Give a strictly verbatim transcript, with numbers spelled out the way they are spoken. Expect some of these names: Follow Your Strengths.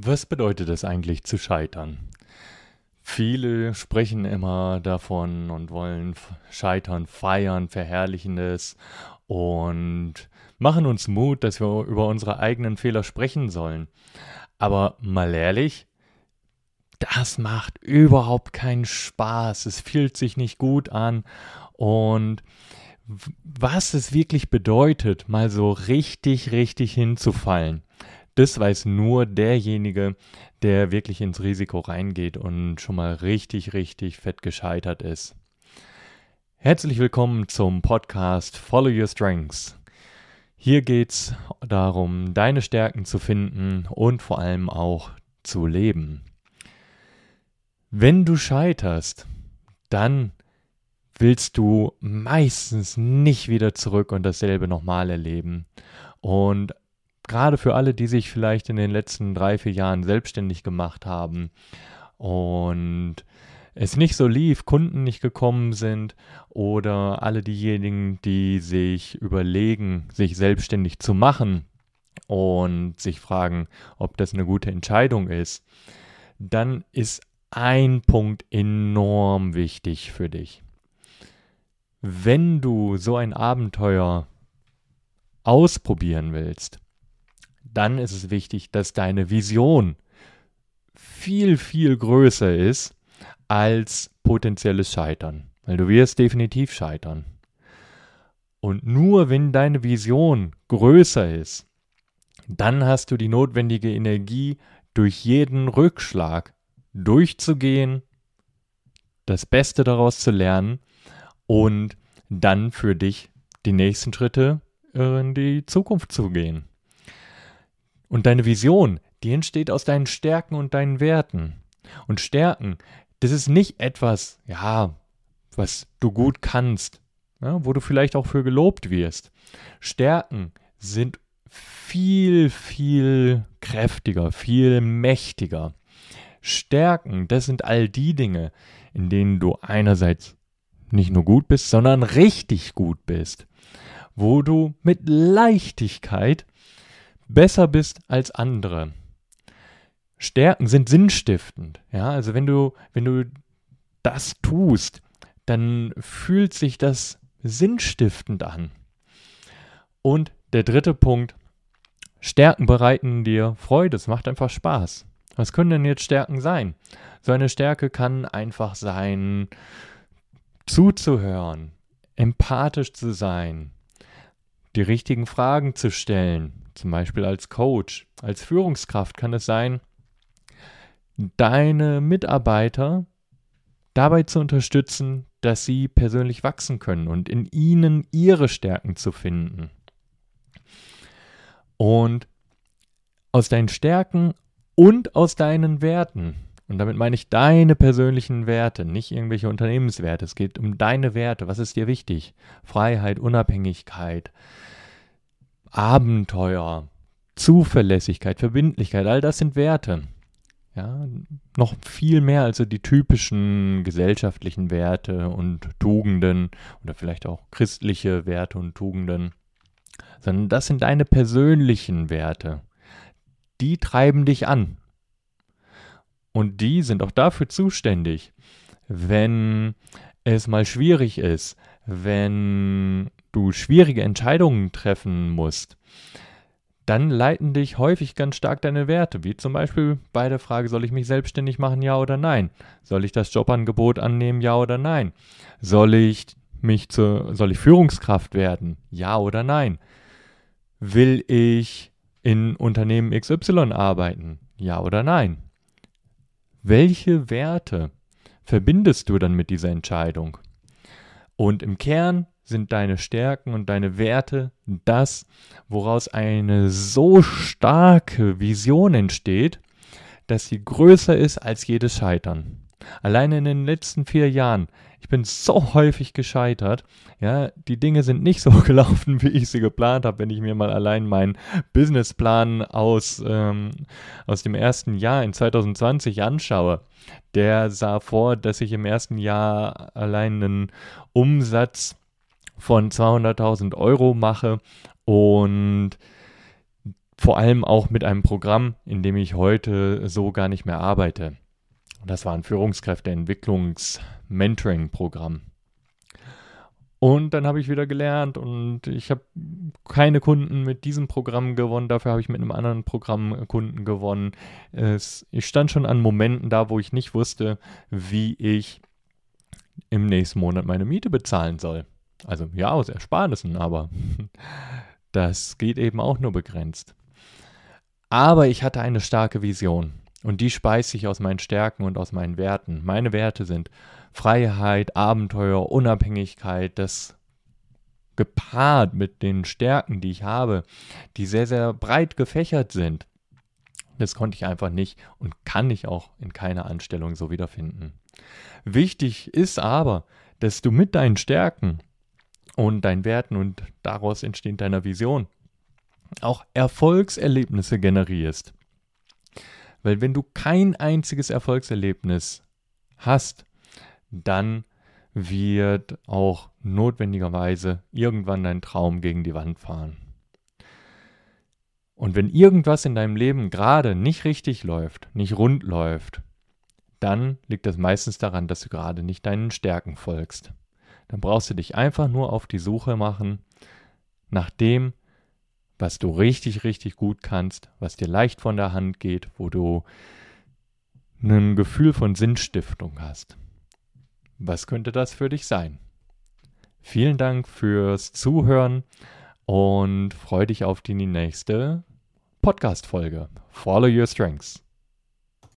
Was bedeutet es eigentlich zu scheitern? Viele sprechen immer davon und wollen scheitern, feiern, verherrlichen es und machen uns Mut, dass wir über unsere eigenen Fehler sprechen sollen. Aber mal ehrlich, das macht überhaupt keinen Spaß. Es fühlt sich nicht gut an. Und was es wirklich bedeutet, mal so richtig, richtig hinzufallen, das weiß nur derjenige, der wirklich ins Risiko reingeht und schon mal richtig, richtig fett gescheitert ist. Herzlich willkommen zum Podcast Follow Your Strengths. Hier geht's darum, deine Stärken zu finden und vor allem auch zu leben. Wenn du scheiterst, dann willst du meistens nicht wieder zurück und dasselbe nochmal erleben. Und gerade für alle, die sich vielleicht in den letzten drei, vier Jahren selbstständig gemacht haben und es nicht so lief, Kunden nicht gekommen sind oder alle diejenigen, die sich überlegen, sich selbstständig zu machen und sich fragen, ob das eine gute Entscheidung ist, dann ist ein Punkt enorm wichtig für dich. Wenn du so ein Abenteuer ausprobieren willst, dann ist es wichtig, dass deine Vision viel, viel größer ist als potenzielles Scheitern. Weil du wirst definitiv scheitern. Und nur wenn deine Vision größer ist, dann hast du die notwendige Energie, durch jeden Rückschlag durchzugehen, das Beste daraus zu lernen und dann für dich die nächsten Schritte in die Zukunft zu gehen. Und deine Vision, die entsteht aus deinen Stärken und deinen Werten. Und Stärken, das ist nicht etwas, ja, was du gut kannst, ja, wo du vielleicht auch für gelobt wirst. Stärken sind viel, viel kräftiger, viel mächtiger. Stärken, das sind all die Dinge, in denen du einerseits nicht nur gut bist, sondern richtig gut bist, wo du mit Leichtigkeit besser bist als andere. Stärken sind sinnstiftend, ja, also wenn du, wenn du das tust, dann fühlt sich das sinnstiftend an. Und der dritte Punkt, Stärken bereiten dir Freude, es macht einfach Spaß. Was können denn jetzt Stärken sein? So eine Stärke kann einfach sein, zuzuhören, empathisch zu sein, die richtigen Fragen zu stellen, zum Beispiel als Coach, als Führungskraft kann es sein, deine Mitarbeiter dabei zu unterstützen, dass sie persönlich wachsen können und in ihnen ihre Stärken zu finden. Und aus deinen Stärken und aus deinen Werten, und damit meine ich deine persönlichen Werte, nicht irgendwelche Unternehmenswerte, es geht um deine Werte, was ist dir wichtig? Freiheit, Unabhängigkeit, Abenteuer, Zuverlässigkeit, Verbindlichkeit, all das sind Werte. Ja, noch viel mehr als die typischen gesellschaftlichen Werte und Tugenden oder vielleicht auch christliche Werte und Tugenden, sondern das sind deine persönlichen Werte. Die treiben dich an. Und die sind auch dafür zuständig, wenn es mal schwierig ist, wenn du schwierige Entscheidungen treffen musst, dann leiten dich häufig ganz stark deine Werte, wie zum Beispiel bei der Frage, soll ich mich selbstständig machen, ja oder nein? Soll ich das Jobangebot annehmen, ja oder nein? Soll ich mich zur, soll ich Führungskraft werden, ja oder nein? Will ich in Unternehmen X Y arbeiten? Ja oder nein? Welche Werte verbindest du dann mit dieser Entscheidung? Und im Kern sind deine Stärken und deine Werte das, woraus eine so starke Vision entsteht, dass sie größer ist als jedes Scheitern. Alleine in den letzten vier Jahren, ich bin so häufig gescheitert, ja, die Dinge sind nicht so gelaufen, wie ich sie geplant habe, wenn ich mir mal allein meinen Businessplan aus, ähm, aus dem ersten Jahr in zwanzig zwanzig anschaue. Der sah vor, dass ich im ersten Jahr allein einen Umsatz von zweihunderttausend Euro mache und vor allem auch mit einem Programm, in dem ich heute so gar nicht mehr arbeite. Das war ein Führungskräfteentwicklungs-Mentoring-Programm. Und dann habe ich wieder gelernt und ich habe keine Kunden mit diesem Programm gewonnen, dafür habe ich mit einem anderen Programm Kunden gewonnen. Es, ich stand schon an Momenten da, wo ich nicht wusste, wie ich im nächsten Monat meine Miete bezahlen soll. Also ja, aus Ersparnissen, aber das geht eben auch nur begrenzt. Aber ich hatte eine starke Vision und die speise ich aus meinen Stärken und aus meinen Werten. Meine Werte sind Freiheit, Abenteuer, Unabhängigkeit, das gepaart mit den Stärken, die ich habe, die sehr, sehr breit gefächert sind. Das konnte ich einfach nicht und kann ich auch in keiner Anstellung so wiederfinden. Wichtig ist aber, dass du mit deinen Stärken und deinen Werten und daraus entsteht deiner Vision auch Erfolgserlebnisse generierst. Weil wenn du kein einziges Erfolgserlebnis hast, dann wird auch notwendigerweise irgendwann dein Traum gegen die Wand fahren. Und wenn irgendwas in deinem Leben gerade nicht richtig läuft, nicht rund läuft, dann liegt das meistens daran, dass du gerade nicht deinen Stärken folgst. Dann brauchst du dich einfach nur auf die Suche machen nach dem, was du richtig, richtig gut kannst, was dir leicht von der Hand geht, wo du ein Gefühl von Sinnstiftung hast. Was könnte das für dich sein? Vielen Dank fürs Zuhören und freue dich auf die nächste Podcast-Folge. Follow Your Strengths.